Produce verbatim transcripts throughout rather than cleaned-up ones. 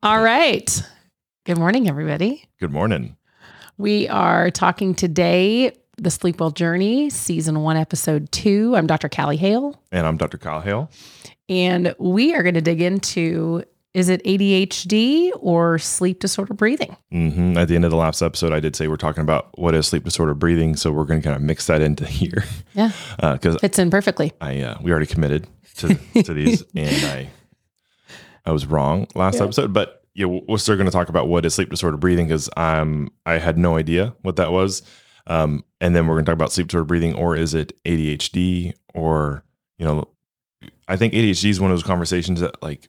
All right. Good morning, everybody. Good morning. We are talking today, The Sleep Well Journey, Season one, Episode two. I'm Doctor Callie Hale. And I'm Doctor Kyle Hale. And we are going to dig into, is it A D H D or sleep disorder breathing? Mm-hmm. At the end of the last episode, I did say we're talking about what is sleep disorder breathing. So we're going to kind of mix that into here. Yeah. Because uh, fits in perfectly. I uh, we already committed to, to these, and I I was wrong last yeah. episode, but. Yeah, we're still going to talk about what is sleep disorder breathing, because um, I had no idea what that was. Um, and then we're going to talk about sleep disorder breathing, or is it A D H D? Or, you know, I think A D H D is one of those conversations that, like,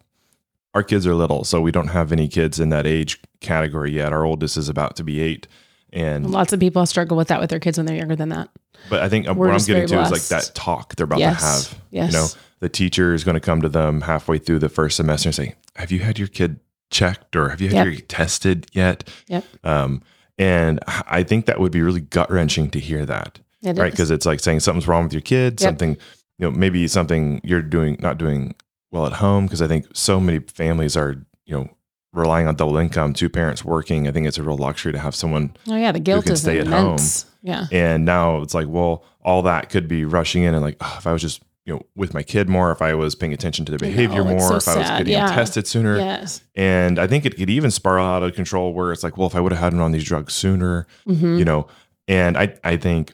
our kids are little, so we don't have any kids in that age category yet. Our oldest is about to be eight. And lots of people struggle with that with their kids when they're younger than that. But I think we're what I'm getting to blessed. is like that talk they're about yes. to have. Yes. You know, the teacher is going to come to them halfway through the first semester and say, have you had your kid checked, or have you had yep. your tested yet? Yep. Um, and I think that would be really gut wrenching to hear that, it right? Because it's like saying something's wrong with your kid, yep. something, you know, maybe something you're doing, not doing well at home. Because I think so many families are, you know, relying on double income, two parents working. I think it's a real luxury to have someone. Oh yeah, the guilt who can is stay at immense. home. Yeah. And now it's like, well, all that could be rushing in and like, oh, if I was just, you know, with my kid more, if I was paying attention to their behavior know, more, so if I was sad. getting yeah. tested sooner. Yes. And I think it could even spiral out of control where it's like, well, if I would have had him on these drugs sooner, mm-hmm. you know, and I, I think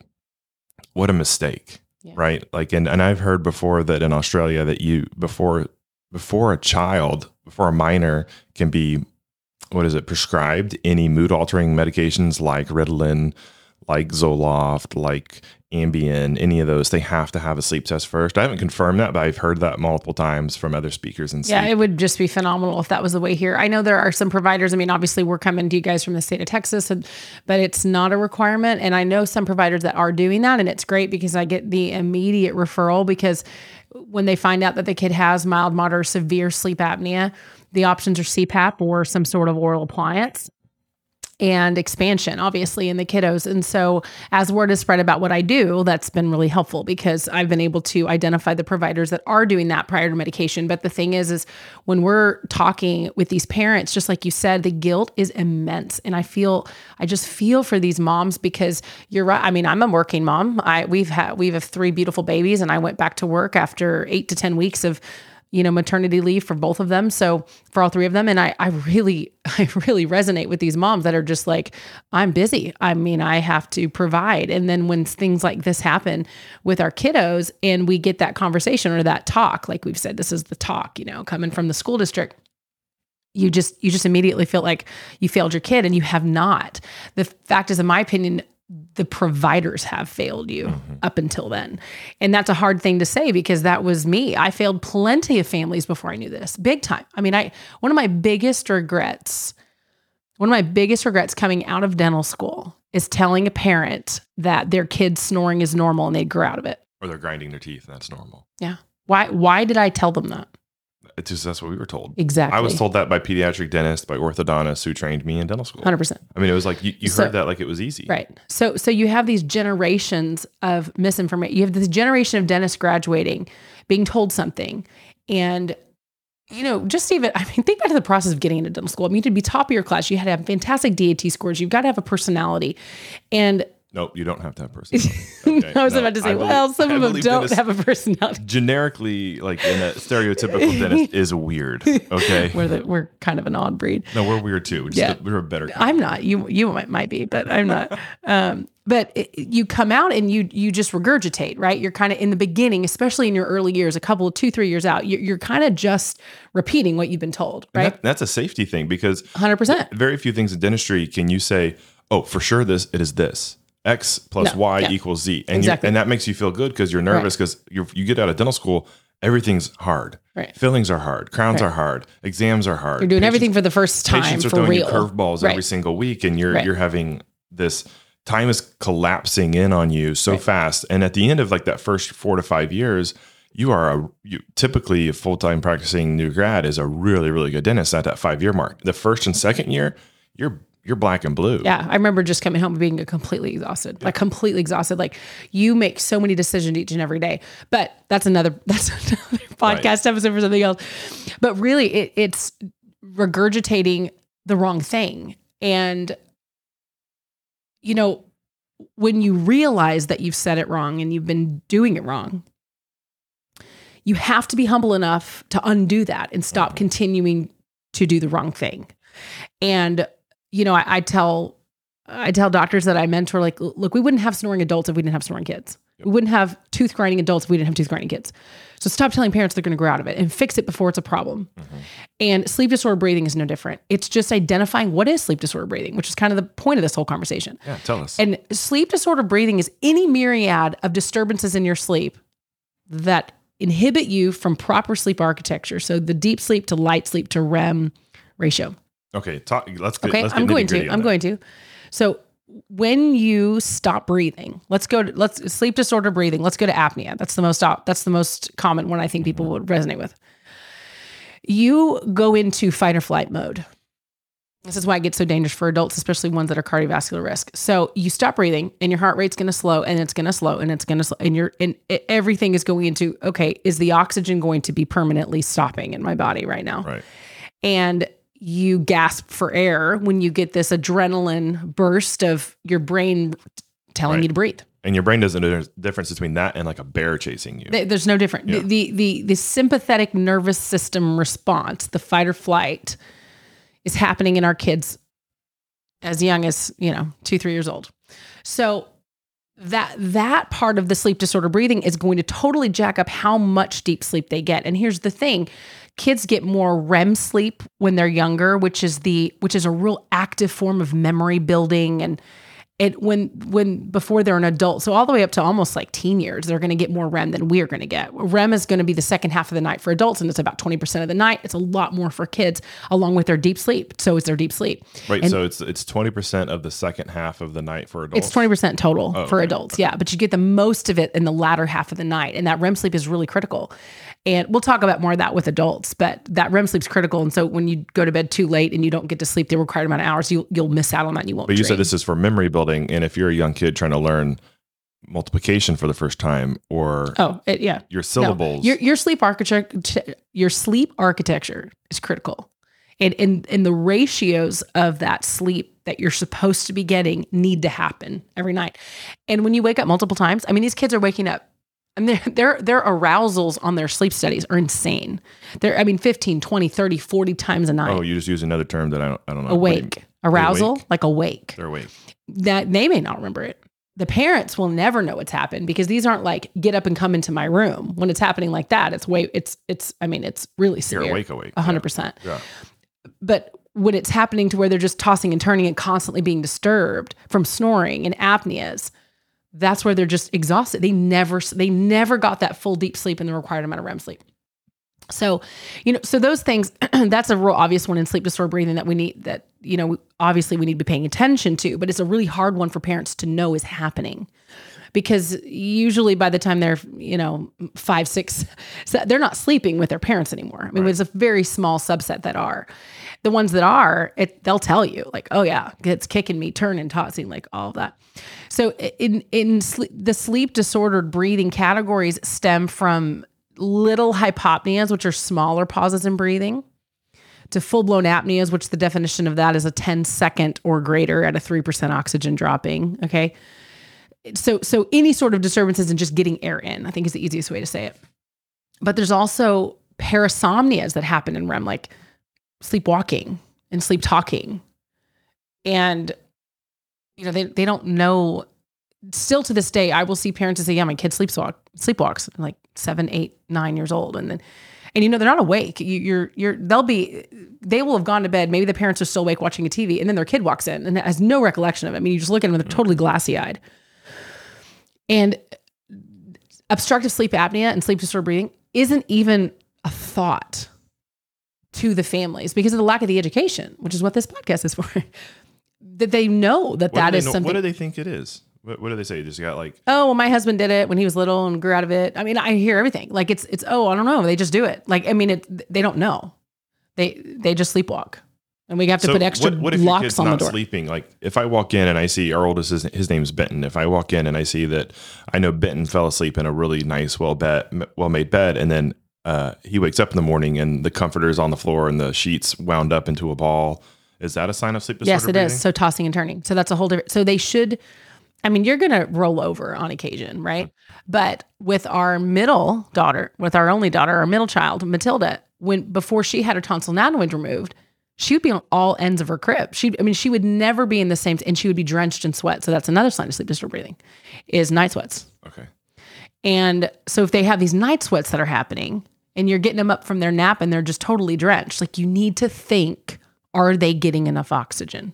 what a mistake, yeah. right? Like, and, and I've heard before that in Australia that you, before, before a child, before a minor can be, what is it, prescribed any mood altering medications like Ritalin, like Zoloft, like Ambien, any of those, they have to have a sleep test first. I haven't confirmed that, but I've heard that multiple times from other speakers. And yeah, sleep. It would just be phenomenal if that was the way here. I know there are some providers. I mean, obviously we're coming to you guys from the state of Texas, and, but it's not a requirement. And I know some providers that are doing that, and it's great because I get the immediate referral, because when they find out that the kid has mild, moderate, severe sleep apnea, the options are C PAP or some sort of oral appliance. And expansion, obviously, in the kiddos. And so as word is spread about what I do, that's been really helpful, because I've been able to identify the providers that are doing that prior to medication. But the thing is, is when we're talking with these parents, just like you said, the guilt is immense. And I feel, I just feel for these moms, because you're right. I mean, I'm a working mom. I, we've had, we have three beautiful babies, and I went back to work after eight to ten weeks of you know, maternity leave for both of them. So for all three of them. And I, I really, I really resonate with these moms that are just like, I'm busy. I mean, I have to provide. And then when things like this happen with our kiddos and we get that conversation or that talk, like we've said, this is the talk, you know, coming from the school district, you just, you just immediately feel like you failed your kid, and you have not. The fact is, in my opinion, the providers have failed you mm-hmm. up until then. And that's a hard thing to say, because that was me. I failed plenty of families before I knew this, big time. I mean, I, one of my biggest regrets, one of my biggest regrets coming out of dental school is telling a parent that their kid's snoring is normal and they grow out of it. Or they're grinding their teeth and that's normal. Yeah. Why, why did I tell them that? It's just, that's what we were told. Exactly. I was told that by pediatric dentists, by orthodontists who trained me in dental school. one hundred percent. I mean, it was like, you, you so, heard that like it was easy. Right. So, so you have these generations of misinformation. You have this generation of dentists graduating, being told something. And, you know, just even, I mean, think back to the process of getting into dental school. I mean, to be top of your class, you had to have fantastic D A T scores. You've got to have a personality. And nope, you don't have to have personality. Okay. I was no, about to say, I well, believe, some of them don't have a personality. Generically, like in a stereotypical dentist is weird. Okay, we're the, we're kind of an odd breed. No, we're weird too. We're, just yeah. a, we're a better. Company. I'm not. You you might, might be, but I'm not. Um, but it, you come out and you you just regurgitate, right? You're kind of in the beginning, especially in your early years, a couple of two three years out. You're, you're kind of just repeating what you've been told, right? That, that's a safety thing, because one hundred percent. Very few things in dentistry can you say, oh, for sure this it is this. X plus no, Y yeah. equals Z. And exactly. you, and that makes you feel good, because you're nervous, because right. you you get out of dental school, everything's hard. Right. Fillings are hard. Crowns right. are hard. Exams are hard. You're doing patients, everything for the first time. Patients are for throwing real. you curveballs right. every single week, and you're right. you're having this time is collapsing in on you so right. fast. And at the end of like that first four to five years, you are a you, typically a full-time practicing new grad is a really, really good dentist at that five-year mark. The first and second year, you're You're black and blue. Yeah. I remember just coming home and being completely exhausted, yeah. like completely exhausted. Like you make so many decisions each and every day, but that's another, that's another podcast right. episode for something else. But really it, it's regurgitating the wrong thing. And, you know, when you realize that you've said it wrong and you've been doing it wrong, you have to be humble enough to undo that and stop continuing to do the wrong thing. And, you know, I, I tell, I tell doctors that I mentor, like, look, we wouldn't have snoring adults if we didn't have snoring kids. Yep. We wouldn't have tooth grinding adults if we didn't have tooth grinding kids. So stop telling parents they're going to grow out of it and fix it before it's a problem. Mm-hmm. And sleep disorder breathing is no different. It's just identifying what is sleep disorder breathing, which is kind of the point of this whole conversation. Yeah, tell us. And sleep disorder breathing is any myriad of disturbances in your sleep that inhibit you from proper sleep architecture. So the deep sleep to light sleep to REM ratio. Okay. Talk, let's get, okay. Let's get I'm going to, I'm that. going to. So when you stop breathing, let's go to let's sleep disorder breathing. Let's go to apnea. That's the most, that's the most common one I think people would resonate with. You go into fight or flight mode. This is why it gets so dangerous for adults, especially ones that are cardiovascular risk. So you stop breathing and your heart rate's going to slow and it's going to slow and it's going to slow and you're, and everything is going into, okay, is the oxygen going to be permanently stopping in my body right now? Right. And you gasp for air when you get this adrenaline burst of your brain telling right. you to breathe. And your brain doesn't know the difference between that and like a bear chasing you. There's no difference. Yeah. The, the, the, the sympathetic nervous system response, the fight or flight, is happening in our kids as young as, you know, two, three years old. So that, that part of the sleep disorder breathing is going to totally jack up how much deep sleep they get. And here's the thing. Kids get more REM sleep when they're younger, which is the, which is a real active form of memory building. And it, when, when, before they're an adult, so all the way up to almost like teen years, they're going to get more REM than we're going to get. REM is going to be the second half of the night for adults. And it's about twenty percent of the night. It's a lot more for kids along with their deep sleep. So it's their deep sleep. Right. And so it's, it's twenty percent of the second half of the night for adults. It's twenty percent total oh, for okay. adults. Okay. Yeah. But you get the most of it in the latter half of the night. And that REM sleep is really critical. And we'll talk about more of that with adults, but that REM sleep's critical. And so when you go to bed too late and you don't get to sleep the required amount of hours, you, you'll miss out on that. And you won't. But you dream. Said this is for memory building. And if you're a young kid trying to learn multiplication for the first time, or oh it, yeah, your syllables, no. your your sleep architecture, your sleep architecture is critical, and and and the ratios of that sleep that you're supposed to be getting need to happen every night. And when you wake up multiple times, I mean, these kids are waking up, and their their their arousals on their sleep studies are insane. They're I mean, fifteen, twenty, thirty, forty times a night. Oh, you just use another term that I don't I don't know. Awake. Arousal, awake. Like awake. They're awake. That they may not remember it. The parents will never know what's happened because these aren't like get up and come into my room. When it's happening like that, it's way it's it's I mean, it's really severe. You're awake, awake. one hundred percent. Yeah. But when it's happening to where they're just tossing and turning and constantly being disturbed from snoring and apneas, that's where they're just exhausted. They never they never got that full deep sleep and the required amount of REM sleep. So, you know, so those things, that's a real obvious one in sleep disorder breathing that we need that, you know, obviously we need to be paying attention to, but it's a really hard one for parents to know is happening because usually by the time they're, you know, five, six, so they're not sleeping with their parents anymore. I mean, right. It's a very small subset that are. The ones that are, it, they'll tell you like, oh yeah, it's kicking me, turning, tossing, like all of that. So in, in sleep, the sleep disordered breathing categories stem from little hypopneas, which are smaller pauses in breathing, to full-blown apneas, which the definition of that is a ten second or greater at a three percent oxygen dropping. Okay. So, so any sort of disturbances in just getting air in, I think is the easiest way to say it. But there's also parasomnias that happen in REM, like sleepwalking and sleep talking. And, you know, they, they don't know. Still to this day, I will see parents that say, yeah, my kid sleepwalk, sleepwalks, I'm like seven, eight, nine years old. And then, and you know, they're not awake. You, you're, you're, they'll be, they will have gone to bed. Maybe the parents are still awake watching a T V and then their kid walks in and has no recollection of it. I mean, you just look at them and they're totally glassy eyed. And obstructive sleep apnea and sleep disordered breathing isn't even a thought to the families because of the lack of the education, which is what this podcast is for, that they know that what that is know, something. What do they think it is? What, what do they say? You just got like, oh, well, my husband did it when he was little and grew out of it. I mean, I hear everything. Like it's, it's, oh, I don't know. They just do it. Like, I mean, it, they don't know. They, they just sleepwalk and we have to so put extra what, what if locks your kid's on not the door. Sleeping? Like if I walk in and I see our oldest, his name's Benton. If I walk in and I see that I know Benton fell asleep in a really nice, well bed, well made bed. And then uh, he wakes up in the morning and the comforter's on the floor and the sheets wound up into a ball. Is that a sign of sleep disorder? Yes, it breathing? is. So tossing and turning. So that's a whole different. So they should, I mean, you're going to roll over on occasion, right? But with our middle daughter, with our only daughter, our middle child, Matilda, when before she had her tonsil and adenoid removed, she would be on all ends of her crib. She, I mean, she would never be in the same, and she would be drenched in sweat. So that's another sign of sleep disorder breathing is night sweats. Okay. And so if they have these night sweats that are happening and you're getting them up from their nap and they're just totally drenched, like you need to think, are they getting enough oxygen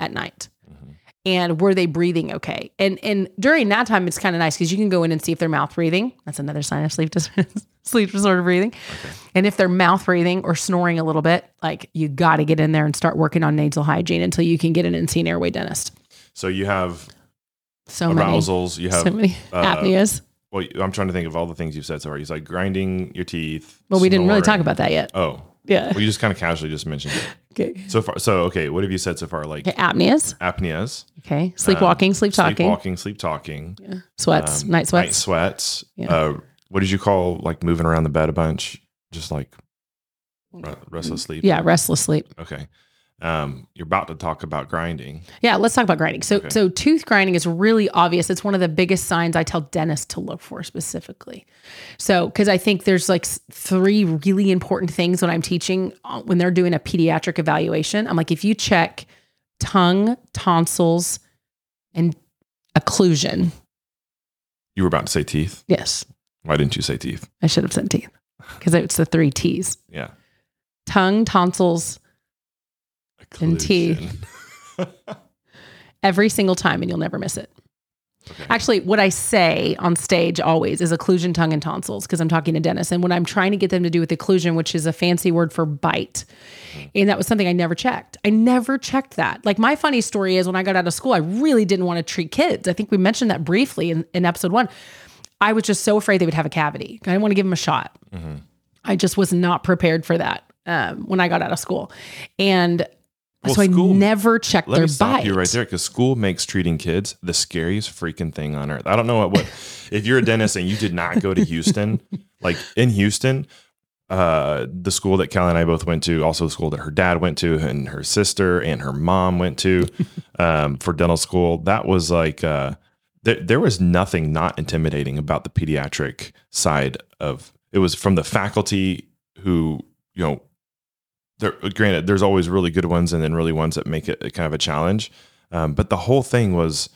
at night? Mm-hmm. And were they breathing okay? And and during that time, it's kind of nice because you can go in and see if they're mouth breathing. That's another sign of sleep disorder, sleep disorder breathing. Okay. And if they're mouth breathing or snoring a little bit, like you got to get in there and start working on nasal hygiene until you can get in and see an airway dentist. So you have so arousals, many, you have so many uh, apneas. Well, I'm trying to think of all the things you've said so far. You said grinding your teeth. Well, we snoring. didn't really talk about that yet. Oh. Yeah. Well, you just kind of casually just mentioned it. Okay. So far, so okay. What have you said so far? Like okay, apneas, apneas. Okay. Sleepwalking, um, sleep talking, sleepwalking, sleep talking. Yeah. Sweats, um, night sweats, night sweats. Yeah. Uh, what did you call like moving around the bed a bunch? Just like re- restless sleep. Yeah, restless sleep. Okay. Um, you're about to talk about grinding. Yeah, let's talk about grinding. So, okay. so tooth grinding is really obvious. It's one of the biggest signs I tell dentists to look for specifically. So, cause I think there's like three really important things when I'm teaching, when they're doing a pediatric evaluation, I'm like, if you check tongue, tonsils, and occlusion. You were about to say teeth? Yes. Why didn't you say teeth? I should have said teeth because it's the three T's. Yeah. Tongue, tonsils, and tea every single time, and you'll never miss it. Okay. Actually, what I say on stage always is occlusion, tongue, and tonsils, because I'm talking to dentists. And what I'm trying to get them to do with occlusion, which is a fancy word for bite. And that was something I never checked. I never checked that. Like my funny story is when I got out of school, I really didn't want to treat kids. I think we mentioned that briefly in, in episode one. I was just so afraid they would have a cavity. I didn't want to give them a shot. Mm-hmm. I just was not prepared for that um, when I got out of school. And Well, so school, I never checked their bite. Let me stop you right there because school makes treating kids the scariest freaking thing on earth. I don't know what, what if you're a dentist and you did not go to Houston, like in Houston, uh, the school that Callie and I both went to, also the school that her dad went to and her sister and her mom went to um, for dental school. That was like, uh, th- there was nothing not intimidating about the pediatric side of, it was from the faculty who, you know, There, granted, there's always really good ones and then really ones that make it kind of a challenge. Um, but the whole thing was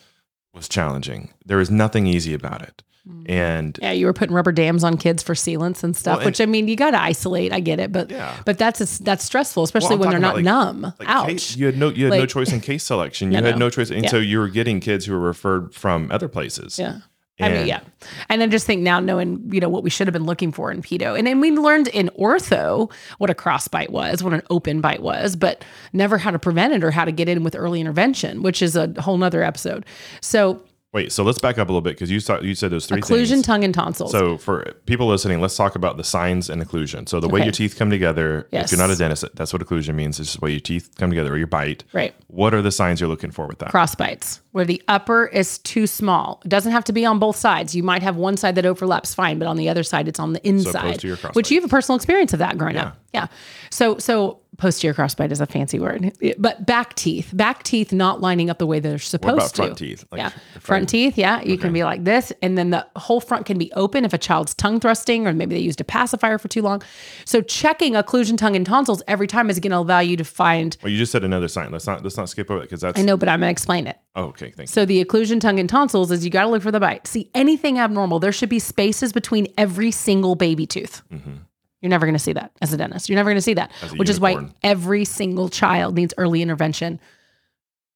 was challenging. There was nothing easy about it. And yeah, you were putting rubber dams on kids for sealants and stuff, well, and, which I mean, you got to isolate. I get it, but yeah. but that's a, that's stressful, especially well, when they're not like, numb. Like Ouch! Case, you had no you had like, no choice in case selection. You yeah, had no, no choice, and yeah. so you were getting kids who were referred from other places. Yeah. And I mean, yeah. And I just think now knowing, you know, what we should have been looking for in pedo. And then we learned in ortho what a crossbite was, what an open bite was, but never how to prevent it or how to get in with early intervention, which is a whole nother episode. So wait, so let's back up a little bit because you saw, you said those three occlusion, things. Tongue, and tonsils. So for people listening, let's talk about the signs and occlusion. So the way okay. your teeth come together, yes. if you're not a dentist, that's what occlusion means. It's just the way your teeth come together or your bite. Right. What are the signs you're looking for with that? Cross bites, where the upper is too small. It doesn't have to be on both sides. You might have one side that overlaps fine, but on the other side, it's on the inside. So close to your cross bite. Which you have a personal experience of that growing yeah. up. Yeah. So, so posterior crossbite is a fancy word, but back teeth, back teeth not lining up the way they're supposed what about to. Front teeth? Like yeah. Front I, teeth. Yeah. You okay. can be like this. And then the whole front can be open if a child's tongue thrusting, or maybe they used a pacifier for too long. So checking occlusion, tongue, and tonsils every time is going to allow you to find. Well, you just said another sign. Let's not, let's not skip over it because that's. I know, but I'm going to explain it. Oh, okay. Thank you. So the occlusion, tongue, and tonsils is you got to look for the bite. See anything abnormal. There should be spaces between every single baby tooth. Mm-hmm. You're never going to see that as a dentist. You're never going to see that, which unicorn. is why every single child needs early intervention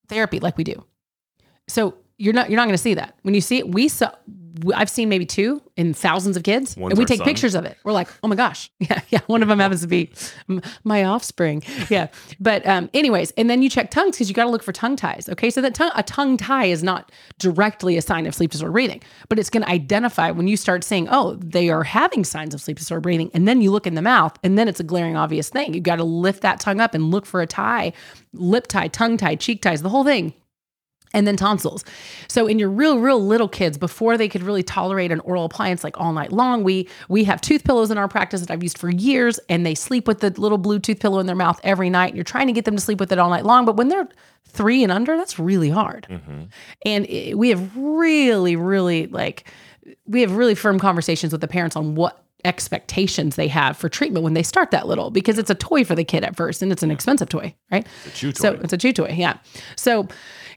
therapy like we do. So you're not, you're not going to see that. When you see it, we saw, I've seen maybe two in thousands of kids One's and we take son. pictures of it. We're like, oh my gosh. Yeah. Yeah. One of them happens to be my offspring. Yeah. But um, anyways, and then you check tongues because you got to look for tongue ties. Okay. So that tongue, a tongue tie is not directly a sign of sleep disorder breathing, but it's going to identify when you start saying, oh, they are having signs of sleep disorder breathing. And then you look in the mouth and then it's a glaring obvious thing. You got to lift that tongue up and look for a tie, lip tie, tongue tie, cheek ties, the whole thing. and then tonsils. So in your real, real little kids, before they could really tolerate an oral appliance like all night long, we we have tooth pillows in our practice that I've used for years, and they sleep with the little blue tooth pillow in their mouth every night. And you're trying to get them to sleep with it all night long, but when they're three and under, that's really hard. Mm-hmm. And it, we have really, really like we have really firm conversations with the parents on what expectations they have for treatment when they start that little, because it's a toy for the kid at first, and it's an expensive toy, right? It's a chew toy. So it's a chew toy. Yeah. So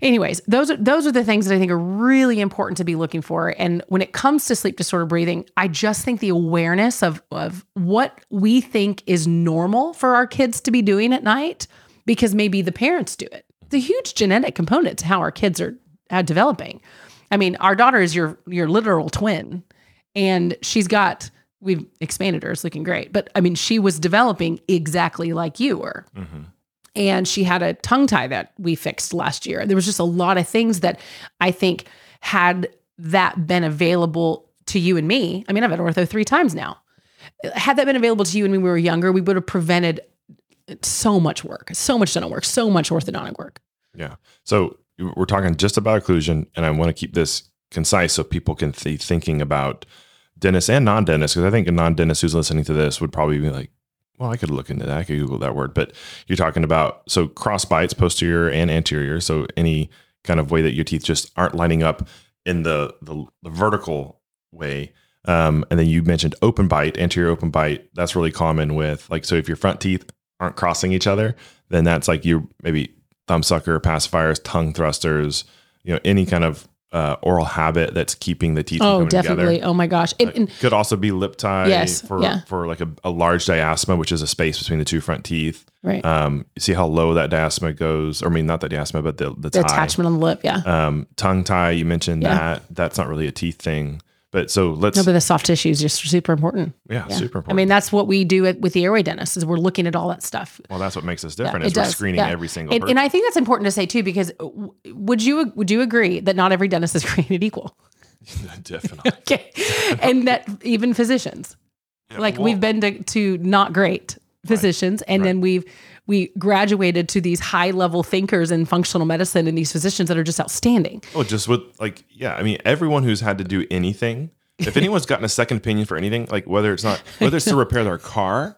anyways, those are, those are the things that I think are really important to be looking for. And when it comes to sleep disorder breathing, I just think the awareness of, of what we think is normal for our kids to be doing at night, because maybe the parents do it. It's a huge genetic component to how our kids are uh, developing. I mean, our daughter is your, your literal twin, and she's got, we've expanded her. It's looking great. But I mean, she was developing exactly like you were. Mm-hmm. And she had a tongue tie that we fixed last year. There was just a lot of things that I think had that been available to you and me. I mean, I've had ortho three times now. Had that been available to you and me when we were younger, we would have prevented so much work, so much dental work, so much orthodontic work. Yeah. So we're talking just about occlusion, and I want to keep this concise so people can be thinking about dentists and non-dentists, because I think a non-dentist who's listening to this would probably be like, well, I could look into that. I could Google that word. But you're talking about, so cross bites, posterior and anterior. So any kind of way that your teeth just aren't lining up in the the, the vertical way. Um, and then you mentioned open bite, anterior open bite. That's really common with like, so if your front teeth aren't crossing each other, then that's like your maybe thumb sucker, pacifiers, tongue thrusters, you know, any kind of Uh, oral habit that's keeping the teeth oh, from coming together. Oh, definitely. Oh my gosh. It, it could also be lip tie yes, for, yeah. for like a, a large diastema, which is a space between the two front teeth. Right. Um, you see how low that diastema goes, or I mean, not the diastema, but the, the, the tie. Attachment on the lip. Yeah. Um, tongue tie, you mentioned yeah. that that's not really a teeth thing, but so let's. No, but the soft tissue is just super important. Yeah, yeah. Super important. I mean, that's what we do at, with the airway dentists is we're looking at all that stuff. Well, that's what makes us different yeah, is we're does. screening yeah. every single person. And, and I think that's important to say too, because would you, would you agree that not every dentist is created equal? Definitely. Okay. And that even physicians, yeah, like well, we've been to, to not great physicians. Right, and right. then we've, we graduated to these high level thinkers in functional medicine and these physicians that are just outstanding. Oh, just with like, yeah. I mean, everyone who's had to do anything, if anyone's gotten a second opinion for anything, like whether it's not, whether it's to repair their car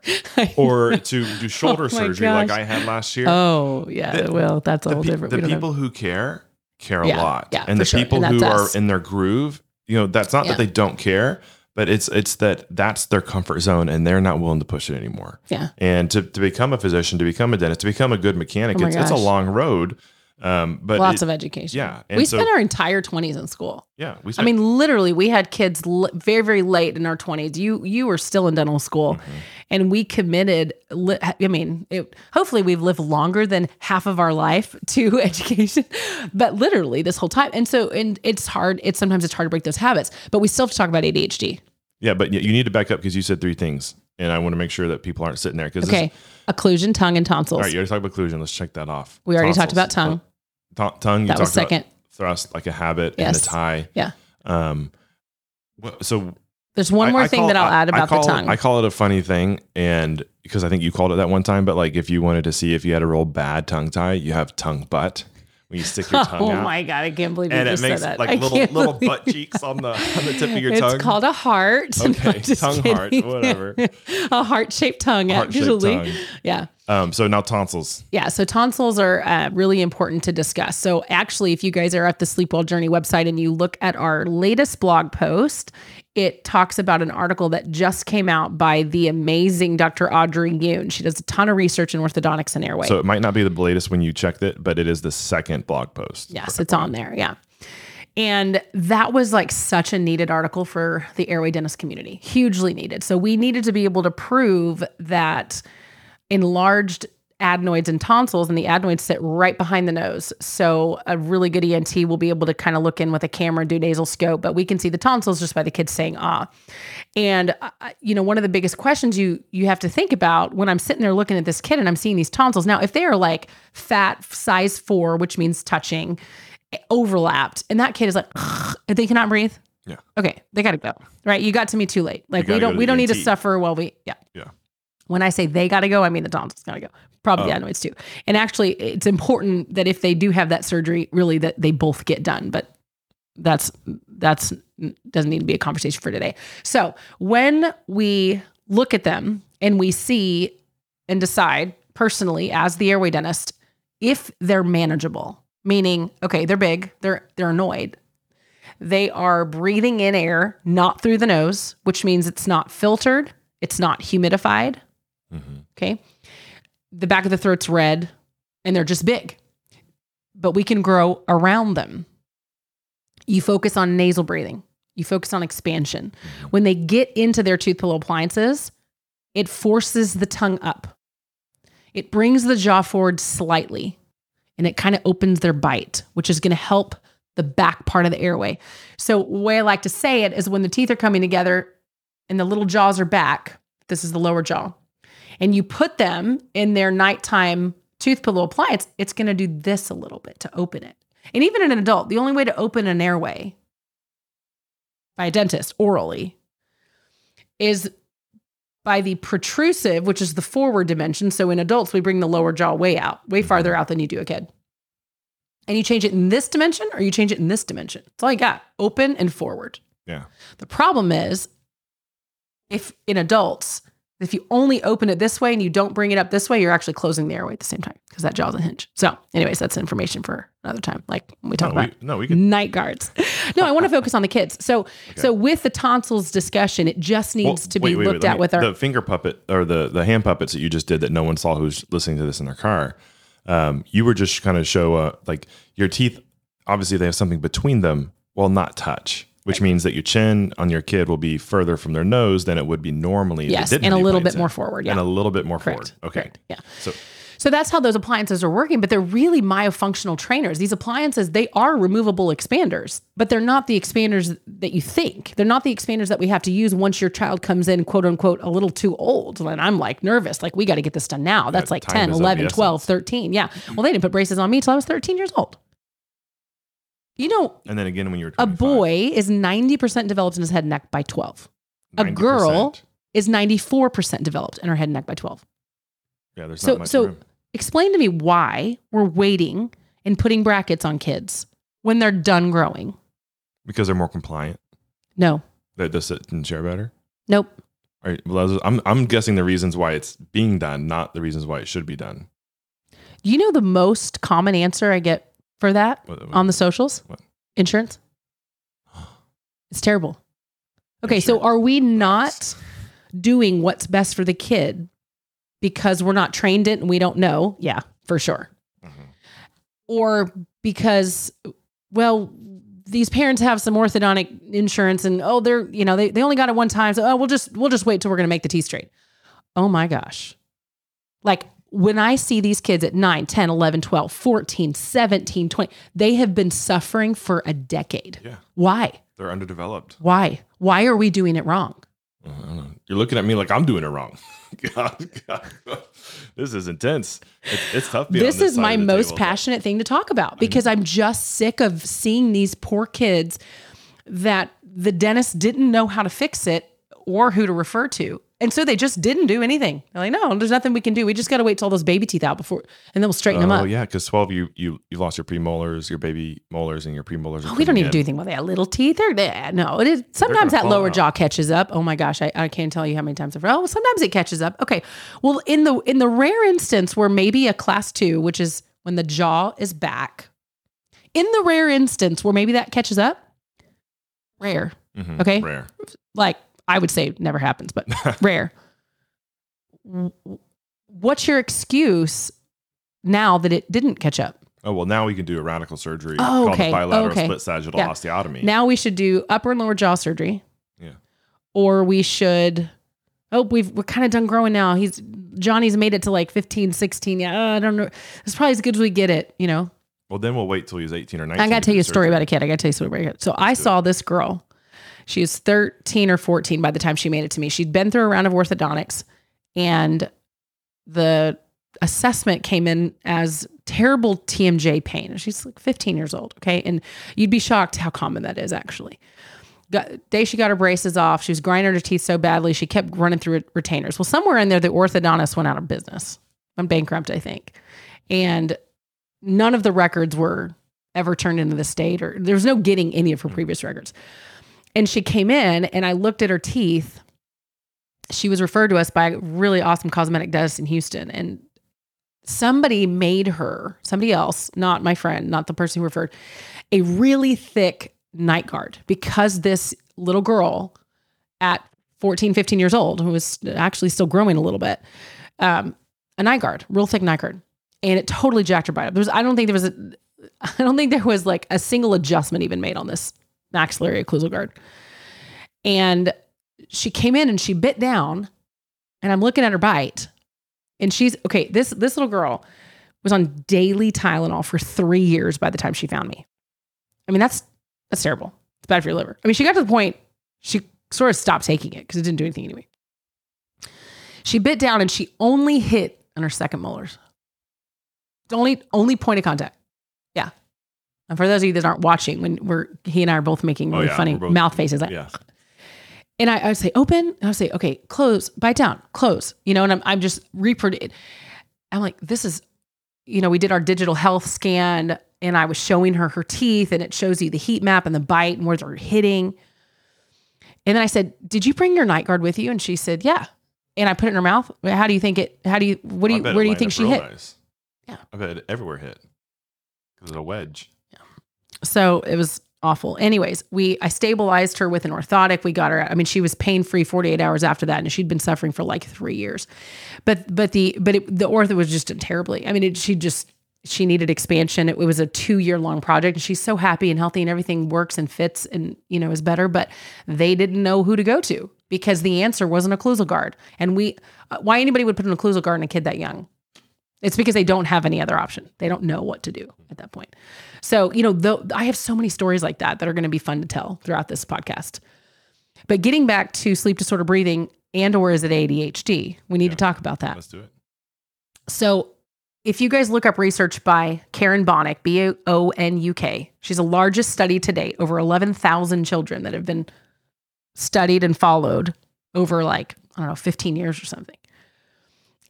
or to do shoulder oh surgery gosh. like I had last year. Oh yeah. The, well, that's a whole pe- different. The people have... who care, care a yeah, lot. Yeah, and the sure. people and who us. are in their groove, you know, that's not yeah. that they don't care, but it's it's that that's their comfort zone and they're not willing to push it anymore. Yeah. And to, to become a physician, to become a dentist, to become a good mechanic, oh it's, it's a long road. Um, but Lots it, of education. Yeah. And we so, spent our entire twenties in school. Yeah. We spent, I mean, literally, we had kids very, very late in our twenties. You you were still in dental school. Mm-hmm. And we committed, I mean, it, hopefully we've lived longer than half of our life to education, but literally this whole time. And so and it's hard. It's sometimes it's hard to break those habits, but we still have to talk about A D H D. Yeah, but you need to back up because you said three things. And I want to make sure that people aren't sitting there. Okay. This, occlusion, tongue, and tonsils. All right, you already talked about occlusion. Let's check that off. We already tonsils. talked about tongue. T- tongue, you that talked was second. about thrust, like a habit, yes. and the tie. Yeah. Um, so there's one more I, I thing call, that I'll I, add about the tongue. It, I call it a funny thing, and because I think you called it that one time, but like if you wanted to see if you had a real bad tongue tie, you have tongue butt. When you stick your tongue oh out. Oh my God, I can't believe you and just said that. And it makes like little, little butt cheeks on the on the tip of your it's tongue. It's called a heart. Okay, no, tongue kidding. heart, whatever. A heart-shaped tongue, heart-shaped actually. Tongue. Yeah. Um, so now tonsils. Yeah, so tonsils are uh, really important to discuss. So actually, if you guys are at the Sleep Well Journey website and you look at our latest blog post, it talks about an article that just came out by the amazing Doctor Audrey Yoon. She does a ton of research in orthodontics and airway. So it might not be the latest when you checked it, but it is the second blog post. Yes, it's on there, yeah. And that was like such a needed article for the airway dentist community, hugely needed. So we needed to be able to prove that enlarged adenoids and tonsils, and the adenoids sit right behind the nose. So a really good E N T will be able to kind of look in with a camera and do nasal scope, but we can see the tonsils just by the kids saying, ah. And, uh, you know, one of the biggest questions you you have to think about when I'm sitting there looking at this kid and I'm seeing these tonsils. Now, if they are like fat, size four, which means touching, overlapped, and that kid is like, they cannot breathe. Yeah. Okay. They got to go. Right. You got to me too late. Like we don't, we don't need to suffer while we, yeah. Yeah. When I say they got to go, I mean the tonsil's got to go. Probably the adenoids too. And actually, it's important that if they do have that surgery, really that they both get done. But that's that's doesn't need to be a conversation for today. So when we look at them and we see and decide personally as the airway dentist if they're manageable, meaning okay, they're big, they're they're annoyed. They are breathing in air, not through the nose, which means it's not filtered. It's not humidified. Mm-hmm. Okay. The back of the throat's red and they're just big, but we can grow around them. You focus on nasal breathing. You focus on expansion. Mm-hmm. When they get into their tooth pillow appliances, it forces the tongue up. It brings the jaw forward slightly and it kind of opens their bite, which is going to help the back part of the airway. So the way I like to say it is when the teeth are coming together and the little jaws are back, this is the lower jaw, and you put them in their nighttime tooth pillow appliance, it's going to do this a little bit to open it. And even in an adult, the only way to open an airway by a dentist orally is by the protrusive, which is the forward dimension. So in adults, we bring the lower jaw way out, way farther out than you do a kid. And you change it in this dimension or you change it in this dimension. That's all you got. Open and forward. Yeah. The problem is if in adults, if you only open it this way and you don't bring it up this way, you're actually closing the airway at the same time because that jaw's a hinge. So anyways, that's information for another time. Like when we talk no, about we, no, we can... night guards. No, I want to focus on the kids. So, okay. so with the tonsils discussion, it just needs well, to be wait, wait, looked wait, at me, with our the finger puppet or the, the hand puppets that you just did that no one saw who's listening to this in their car. Um, you were just kind of show uh, like your teeth, obviously they have something between them, well, not touch, which right. means that your chin on your kid will be further from their nose than it would be normally. Yes, if it didn't and a little bit more forward. Yeah. And a little bit more Correct. forward. Okay. Correct. Yeah. So, so that's how those appliances are working, but they're really myofunctional trainers. These appliances, they are removable expanders, but they're not the expanders that you think. They're not the expanders that we have to use once your child comes in, quote unquote, a little too old. And I'm like nervous, like we got to get this done now. That's yeah, like ten, eleven, twelve, thirteen. Yeah. Well, they didn't put braces on me till I was thirteen years old. You know, and then again, when you're a boy is ninety percent developed in his head and neck by twelve. ninety percent. A girl is ninety-four percent developed in her head and neck by twelve. Yeah, there's so, not much so room. Explain to me why we're waiting and putting brackets on kids when they're done growing. Because they're more compliant. No. That they sit and share better? Nope. All right, well, I'm, I'm guessing the reasons why it's being done, not the reasons why it should be done. You know the most common answer I get for that what, what, on the socials? What? Insurance. It's terrible. Okay, insurance. So are we not doing what's best for the kid? Because we're not trained in it and we don't know. Yeah, for sure. Mm-hmm. Or because, well, these parents have some orthodontic insurance and, oh, they're, you know, they, they only got it one time. So, oh, we'll just, we'll just wait till we're going to make the teeth straight. Oh my gosh. Like when I see these kids at nine, ten, eleven, twelve, fourteen, seventeen, twenty, they have been suffering for a decade. Yeah. Why? They're underdeveloped. Why? Why are we doing it wrong? I don't know. You're looking at me like I'm doing it wrong. God, God, this is intense. It's, it's tough. Being this, on this is my most table. passionate thing to talk about because I'm just sick of seeing these poor kids that the dentist didn't know how to fix it or who to refer to. And so they just didn't do anything. They're like, no, there's nothing we can do. We just got to wait till those baby teeth out before, and then we'll straighten oh, them up. Oh yeah. Cause twelve, you, you, you lost your premolars, your baby molars and your premolars. Oh, we don't need to do anything with that little teeth. Or that. No, it is. Sometimes that lower out. jaw catches up. Oh my gosh. I, I can't tell you how many times I've, oh, well, sometimes it catches up. Okay. Well, in the, in the rare instance where maybe a class two, which is when the jaw is back, in the rare instance where maybe that catches up, rare. Mm-hmm, okay. Rare. Like, I would say never happens, but rare. What's your excuse now that it didn't catch up? Oh, well, now we can do a radical surgery oh, okay. called bilateral okay. split sagittal yeah. osteotomy. Now we should do upper and lower jaw surgery. Yeah. Or we should, oh, we've, we're kind of done growing now. He's, Johnny's made it to like fifteen, sixteen. Yeah, oh, I don't know. It's probably as good as we get it, you know? Well, then we'll wait till he's eighteen or nineteen. I got to tell you a story about a kid. I got to tell you a story about a kid. So Let's I saw it. this girl. She was thirteen or fourteen by the time she made it to me. She'd been through a round of orthodontics and the assessment came in as terrible T M J pain. She's like fifteen years old. Okay. And you'd be shocked how common that is actually. Got, day she got her braces off, she was grinding her teeth so badly, she kept running through retainers. Well, somewhere in there, the orthodontist went out of business. I'm bankrupt, I think. And none of the records were ever turned into the state, or there was no getting any of her previous records. And she came in and I looked at her teeth. She was referred to us by a really awesome cosmetic dentist in Houston. And somebody made her, somebody else, not my friend, not the person who referred, a really thick night guard, because this little girl at fourteen, fifteen years old, who was actually still growing a little bit, um, a night guard, real thick night guard. And it totally jacked her bite up. There was, I don't think there was, a, I don't think there was like a single adjustment even made on this maxillary occlusal guard. And she came in and she bit down, and I'm looking at her bite, and she's okay. This, this little girl was on daily Tylenol for three years by the time she found me. I mean, that's, that's terrible. It's bad for your liver. I mean, she got to the point she sort of stopped taking it because it didn't do anything anyway. She bit down and she only hit on her second molars. It's only, only point of contact. Yeah. And for those of you that aren't watching, when we're, he and I are both making really oh, yeah, funny both, mouth faces. Like, yeah. And I, I would say, open. And I would say, okay, close, bite down, close, you know, and I'm, I'm just reproducing. I'm like, this is, you know, we did our digital health scan and I was showing her her teeth, and it shows you the heat map and the bite and where they're hitting. And then I said, did you bring your night guard with you? And she said, yeah. And I put it in her mouth. How do you think it, how do you, what do you, where do you think she hit? Nice. Yeah. I bet it everywhere hit because of a wedge. Yeah. So it was awful. Anyways, we, I stabilized her with an orthotic. We got her, I mean, she was pain-free forty-eight hours after that. And she'd been suffering for like three years, but, but the, but it, the ortho was just terribly, I mean, it, she just, she needed expansion. It, it was a two year long project, and she's so happy and healthy and everything works and fits and, you know, is better, but they didn't know who to go to because the answer was an occlusal guard. And we, uh, why anybody would put an occlusal guard in a kid that young? It's because they don't have any other option. They don't know what to do at that point. So, you know, though, I have so many stories like that that are going to be fun to tell throughout this podcast. But getting back to sleep disorder breathing and or is it A D H D? We need yeah. to talk about that. Let's do it. So if you guys look up research by Karen Bonick, B O N U K, she's the largest study to date, over eleven thousand children that have been studied and followed over like, I don't know, fifteen years or something.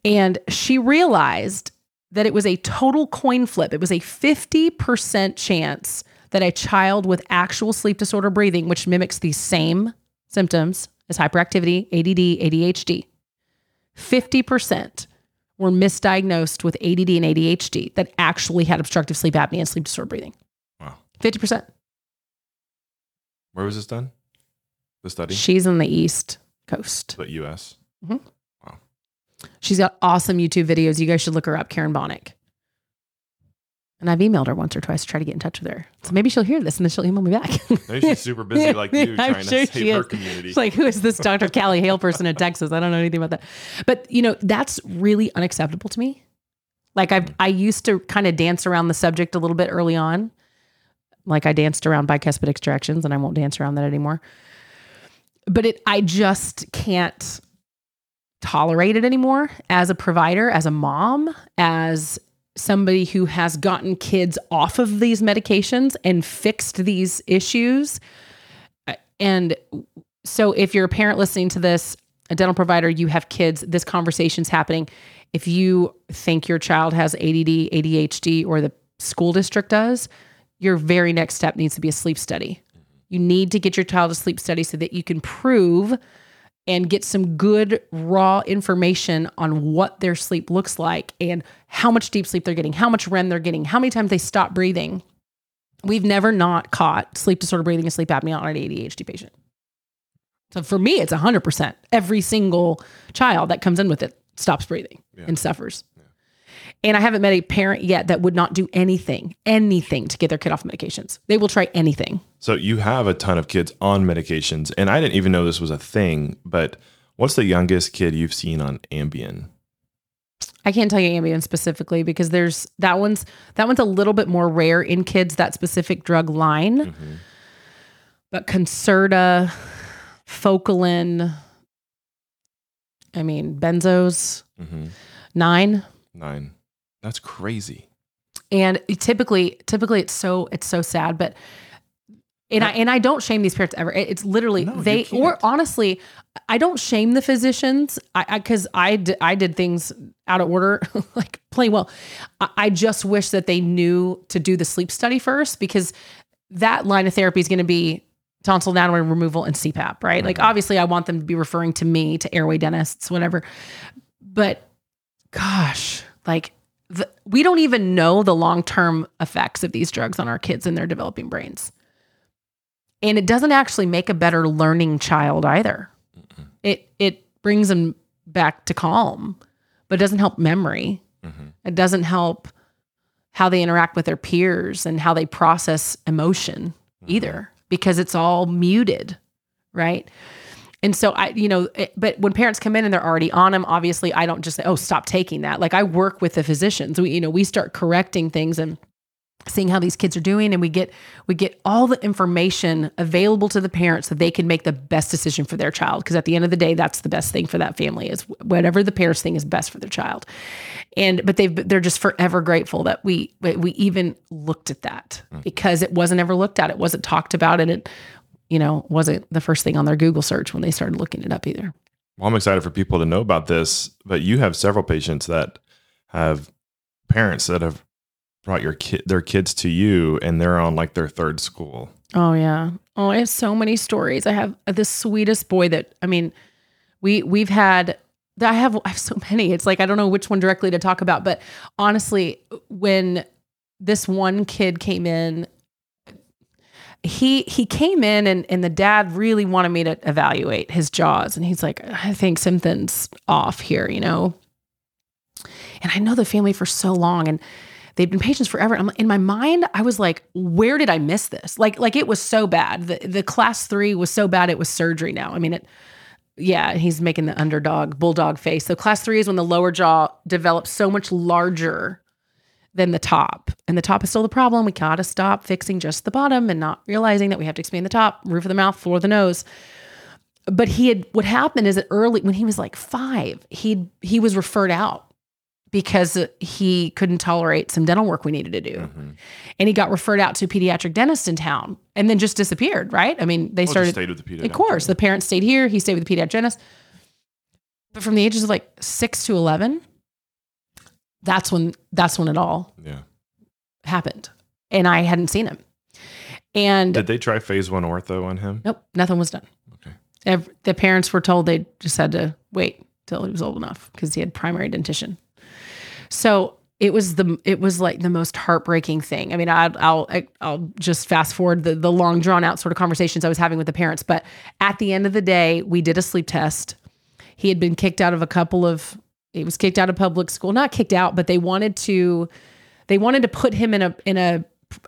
And she realized that it was a total coin flip. It was a fifty percent chance that a child with actual sleep disorder breathing, which mimics the same symptoms as hyperactivity, A D D, A D H D, fifty percent were misdiagnosed with A D D and A D H D that actually had obstructive sleep apnea and sleep disorder breathing. Wow. fifty percent. Where was this done? The study? She's on the East Coast. The U S? Mm-hmm. She's got awesome YouTube videos. You guys should look her up, Karen Bonick. And I've emailed her once or twice to try to get in touch with her. So maybe she'll hear this and then she'll email me back. Maybe she's super busy like you trying sure to save her community. She's like, who is this Doctor Callie Hale person in Texas? I don't know anything about that. But, you know, that's really unacceptable to me. Like I've, I used to kind of dance around the subject a little bit early on. Like I danced around bicuspid extractions, and I won't dance around that anymore. But it, I just can't tolerate it anymore as a provider, as a mom, as somebody who has gotten kids off of these medications and fixed these issues. And so if you're a parent listening to this, a dental provider, you have kids, this conversation's happening. If you think your child has A D D, A D H D, or the school district does, your very next step needs to be a sleep study. You need to get your child a sleep study so that you can prove and get some good raw information on what their sleep looks like and how much deep sleep they're getting, how much R E M they're getting, how many times they stop breathing. We've never not caught sleep disorder breathing and sleep apnea on an A D H D patient. So for me, it's one hundred percent. Every single child that comes in with it stops breathing yeah. and suffers. Yeah. And I haven't met a parent yet that would not do anything, anything to get their kid off medications. They will try anything. So you have a ton of kids on medications, and I didn't even know this was a thing, but what's the youngest kid you've seen on Ambien? I can't tell you Ambien specifically because there's that one's, that one's a little bit more rare in kids, that specific drug line, mm-hmm. but Concerta, Focalin, I mean, benzos, mm-hmm. nine, nine. That's crazy. And typically, typically it's so, it's so sad, but And I, and I don't shame these parents ever. It's literally no, they, or honestly, I don't shame the physicians. I, I cause I, d- I did things out of order, like plain well. I, I just wish that they knew to do the sleep study first, because that line of therapy is going to be tonsil downward removal and C PAP, right? Mm-hmm. Like, obviously I want them to be referring to me, to airway dentists, whatever, but gosh, like the, we don't even know the long-term effects of these drugs on our kids and their developing brains. And it doesn't actually make a better learning child either. Mm-hmm. It it brings them back to calm, but it doesn't help memory. Mm-hmm. It doesn't help how they interact with their peers and how they process emotion mm-hmm. either, because it's all muted, right? And so I, you know, it, but when parents come in and they're already on them, obviously I don't just say, oh, stop taking that. Like, I work with the physicians. We, you know, we start correcting things and seeing how these kids are doing. And we get, we get all the information available to the parents so they can make the best decision for their child. Cause at the end of the day, that's the best thing for that family, is whatever the parents think is best for their child. And, but they've, they're just forever grateful that we, we even looked at that, because it wasn't ever looked at. It wasn't talked about. And it, you know, wasn't the first thing on their Google search when they started looking it up either. Well, I'm excited for people to know about this, but you have several patients that have parents that have brought your kid, their kids to you, and they're on like their third school. Oh yeah. Oh, I have so many stories. I have the sweetest boy that, I mean, we, we've had, I have, I have so many, it's like, I don't know which one directly to talk about, but honestly, when this one kid came in, he, he came in and, and the dad really wanted me to evaluate his jaws. And he's like, I think something's off here, you know? And I know the family for so long, and they've been patients forever. I'm, in my mind, I was like, where did I miss this? Like, like it was so bad. The, the class three was so bad. It was surgery now. I mean, it, yeah, he's making the underdog bulldog face. So class three is when the lower jaw develops so much larger than the top, and the top is still the problem. We gotta stop fixing just the bottom and not realizing that we have to expand the top, roof of the mouth, floor of the nose. But he had, what happened is that early, when he was like five, he, he was referred out, because he couldn't tolerate some dental work we needed to do. Mm-hmm. And he got referred out to a pediatric dentist in town, and then just disappeared, right? I mean, they well, started... stayed with the pediatric. Of course, the parents stayed here, he stayed with the pediatric dentist. But from the ages of like six to eleven, that's when, that's when it all yeah. happened. And I hadn't seen him. And did they try phase one ortho on him? Nope, nothing was done. Okay. Every, the parents were told they just had to wait till he was old enough, because he had primary dentition. So it was the, it was like the most heartbreaking thing. I mean, I, I'll, I'll just fast forward the, the long drawn out sort of conversations I was having with the parents. But at the end of the day, we did a sleep test. He had been kicked out of a couple of, he was kicked out of public school, not kicked out, but they wanted to, they wanted to put him in a, in a,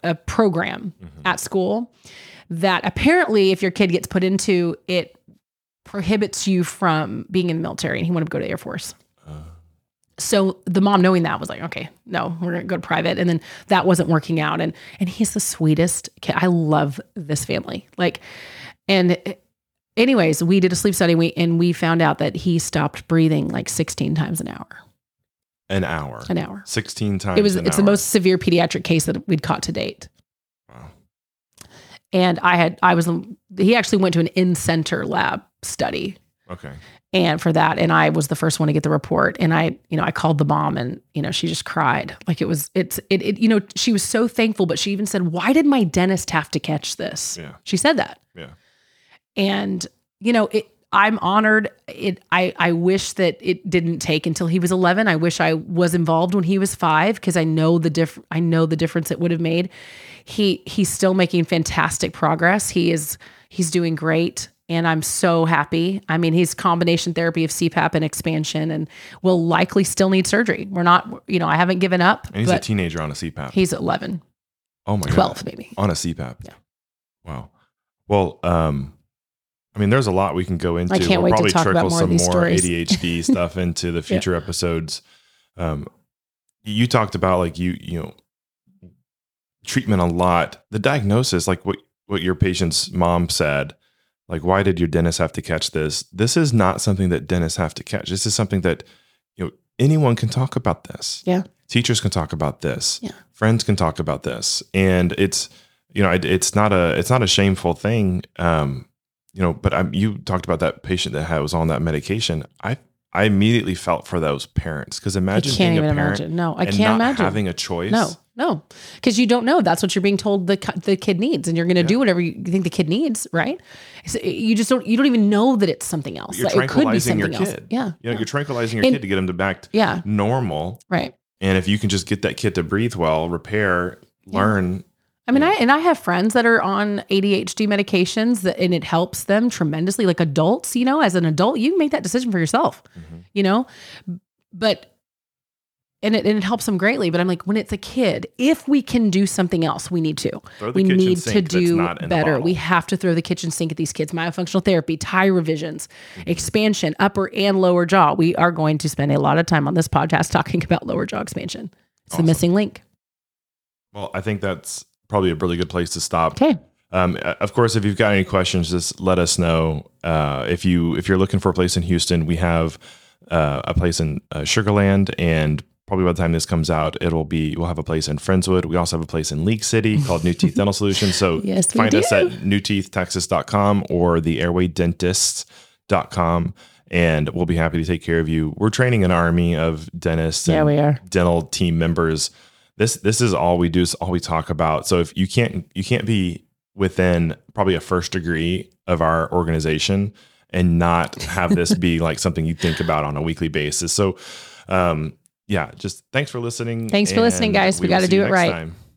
a program mm-hmm. at school that apparently if your kid gets put into, it prohibits you from being in the military, and he wanted to go to the Air Force. So the mom, knowing that, was like, okay, no, we're going to go to private. And then that wasn't working out. And, and he's the sweetest kid. I love this family. Like, and anyways, we did a sleep study and we, and we found out that he stopped breathing like sixteen times an hour, an hour, an hour, sixteen times. It was, an it's hour. The most severe pediatric case that we'd caught to date. Wow. And I had, I was, he actually went to an in-center lab study. Okay. And for that, and I was the first one to get the report. And I, you know, I called the mom, and, you know, she just cried. Like, it was, it's, it, it, you know, she was so thankful, but she even said, why did my dentist have to catch this? Yeah. She said that. Yeah. And, you know, it, I'm honored. It, I, I wish that it didn't take until he was eleven. I wish I was involved when he was five. Cause I know the diff, I know the difference it would have made. He, he's still making fantastic progress. He is, he's doing great. And I'm so happy. I mean, he's combination therapy of C PAP and expansion, and will likely still need surgery. We're not, you know, I haven't given up. And he's a teenager on a C PAP. He's eleven. Oh my God. twelve maybe. On a C PAP. Yeah. Wow. Well, um, I mean, there's a lot we can go into. I can't we'll wait probably to talk trickle about more some of these more stories. A D H D stuff into the future yeah. episodes. Um, you talked about like you, you know, treatment a lot. The diagnosis, like what, what your patient's mom said. Like, why did your dentist have to catch this? This is not something that dentists have to catch. This is something that, you know, anyone can talk about this. Yeah. Teachers can talk about this. Yeah. Friends can talk about this. And it's you know, it, it's not a, it's not a shameful thing. Um, you know, but I'm, you talked about that patient that was on that medication. I, I immediately felt for those parents. Cause imagine being a parent. Imagine. No, I and can't not imagine having a choice. No, no. Cause you don't know. That's what you're being told the the kid needs. And you're going to yeah. do whatever you think the kid needs. Right. So you just don't, you don't even know that it's something else. You're like, tranquilizing it could be something your kid. Else. Yeah. You know, yeah. You're tranquilizing your and, kid to get them to back to yeah. normal. Right. And if you can just get that kid to breathe well, repair, yeah. learn. I mean, I and I have friends that are on A D H D medications that, and it helps them tremendously. Like adults, you know, as an adult, you can make that decision for yourself, mm-hmm. you know, but, and it, and it helps them greatly. But I'm like, when it's a kid, if we can do something else, we need to, we need to do better. We have to throw the kitchen sink at these kids. Myofunctional therapy, tie revisions, mm-hmm. expansion, upper and lower jaw. We are going to spend a lot of time on this podcast talking about lower jaw expansion. It's awesome. The missing link. Well, I think that's probably a really good place to stop. Okay. Um, of course, if you've got any questions, just let us know. Uh, if you, if you're looking for a place in Houston, we have uh, a place in uh, Sugarland, and probably by the time this comes out, it'll be, we'll have a place in Friendswood. We also have a place in League City called New Teeth Dental Solutions. So yes, find do. us at new teeth texas dot com or the airway dentists dot com. And we'll be happy to take care of you. We're training an army of dentists and yeah, we are. dental team members. This this is all we do, is all we talk about. So if you can't you can't be within probably a first degree of our organization and not have this be like something you think about on a weekly basis. So um, yeah, just thanks for listening. Thanks for listening, guys. We, we got to do it right. Time.